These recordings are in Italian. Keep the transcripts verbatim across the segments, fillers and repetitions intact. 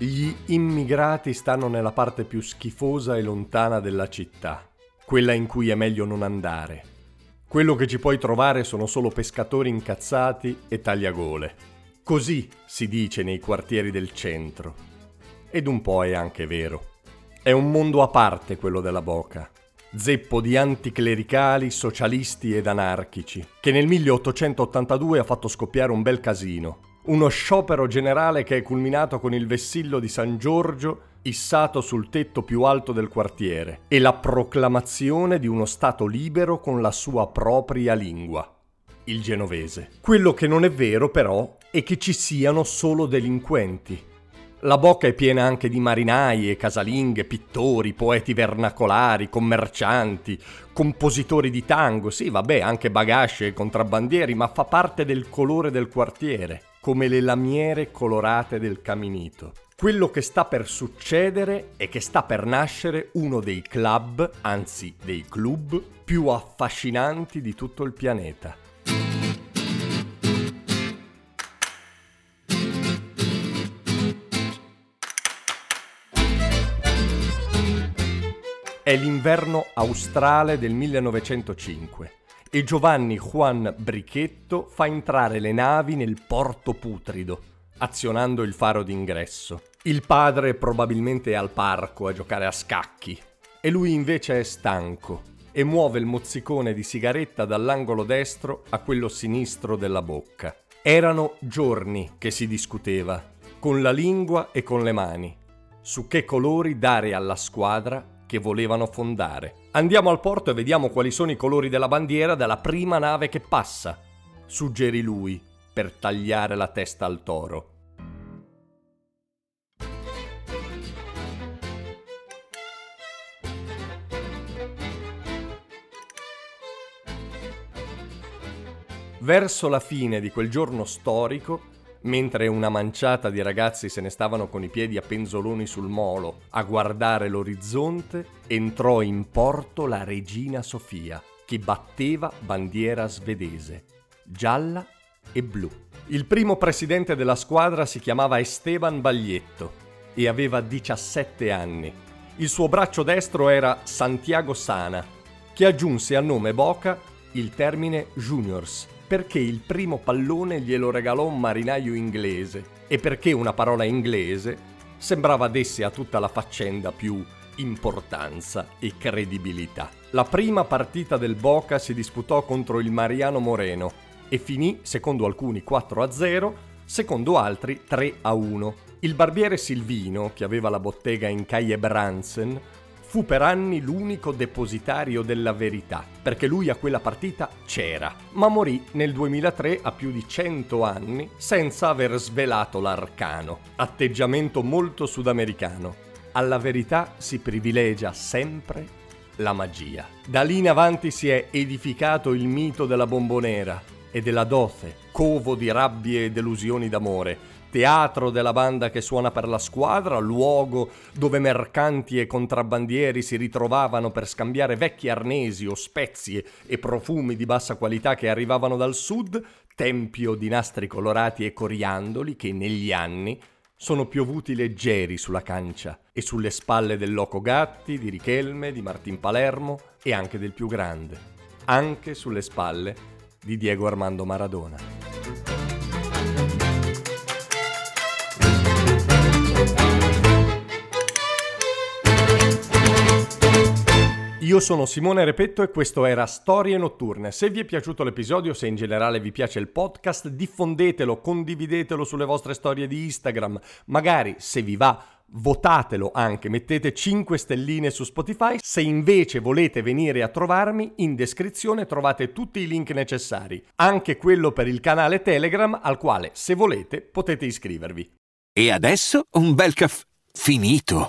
Gli immigrati stanno nella parte più schifosa e lontana della città, quella in cui è meglio non andare. Quello che ci puoi trovare sono solo pescatori incazzati e tagliagole. Così si dice nei quartieri del centro. Ed un po' è anche vero. È un mondo a parte quello della Boca. Zeppo di anticlericali, socialisti ed anarchici, che nel milleottocentottantadue ha fatto scoppiare un bel casino. Uno sciopero generale che è culminato con il vessillo di San Giorgio issato sul tetto più alto del quartiere e la proclamazione di uno Stato libero con la sua propria lingua, il genovese. Quello che non è vero, però, è che ci siano solo delinquenti. La Bocca è piena anche di marinai e casalinghe, pittori, poeti vernacolari, commercianti, compositori di tango, sì vabbè, anche bagasce e contrabbandieri, ma fa parte del colore del quartiere, come le lamiere colorate del caminito. Quello che sta per succedere è che sta per nascere uno dei club, anzi dei club, più affascinanti di tutto il pianeta. È l'inverno australe del millenovecentocinque e Giovanni Juan Brichetto fa entrare le navi nel porto putrido, azionando il faro d'ingresso. Il padre probabilmente è al parco a giocare a scacchi e lui invece è stanco e muove il mozzicone di sigaretta dall'angolo destro a quello sinistro della Bocca. Erano giorni che si discuteva, con la lingua e con le mani, su che colori dare alla squadra che volevano fondare. Andiamo al porto e vediamo quali sono i colori della bandiera della prima nave che passa, suggerì lui per tagliare la testa al toro. Verso la fine di quel giorno storico, mentre una manciata di ragazzi se ne stavano con i piedi a penzoloni sul molo a guardare l'orizzonte, entrò in porto la regina Sofia, che batteva bandiera svedese, gialla e blu. Il primo presidente della squadra si chiamava Esteban Baglietto e aveva diciassette anni. Il suo braccio destro era Santiago Sana, che aggiunse al nome Boca il termine juniors, perché il primo pallone glielo regalò un marinaio inglese e perché una parola inglese sembrava desse a tutta la faccenda più importanza e credibilità. La prima partita del Boca si disputò contro il Mariano Moreno e finì, secondo alcuni quattro a zero, secondo altri tre a uno. Il barbiere Silvino, che aveva la bottega in Calle Bransen, fu per anni l'unico depositario della verità, perché lui a quella partita c'era, ma morì nel duemilatré a più di cento anni senza aver svelato l'arcano. Atteggiamento molto sudamericano. Alla verità si privilegia sempre la magia. Da lì in avanti si è edificato il mito della Bombonera e della Doce, covo di rabbie e delusioni d'amore, teatro della banda che suona per la squadra, luogo dove mercanti e contrabbandieri si ritrovavano per scambiare vecchi arnesi o spezie e profumi di bassa qualità che arrivavano dal sud, tempio di nastri colorati e coriandoli che negli anni sono piovuti leggeri sulla cancia e sulle spalle del Loco Gatti, di Riquelme, di Martin Palermo e anche del più grande, anche sulle spalle di Diego Armando Maradona. Io sono Simone Repetto e questo era Storie Notturne. Se vi è piaciuto l'episodio, se in generale vi piace il podcast, diffondetelo, condividetelo sulle vostre storie di Instagram. Magari, se vi va, votatelo anche, mettete cinque stelline su Spotify. Se invece volete venire a trovarmi, in descrizione trovate tutti i link necessari, anche quello per il canale Telegram al quale, se volete, potete iscrivervi. E adesso un bel caffè finito.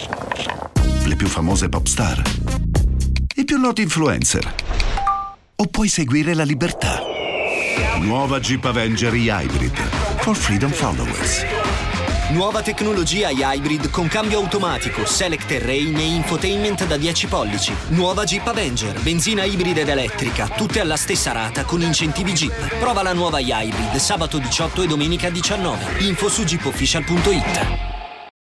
le più famose pop star, i più noti influencer, o puoi seguire la libertà. Nuova Jeep Avenger Hybrid for Freedom Followers. Nuova tecnologia Hybrid con cambio automatico, select terrain e infotainment da dieci pollici. Nuova Jeep Avenger, benzina ibrida ed elettrica, tutte alla stessa rata con incentivi Jeep. Prova la nuova Hybrid sabato diciotto e domenica diciannove. Info su jeep official punto it.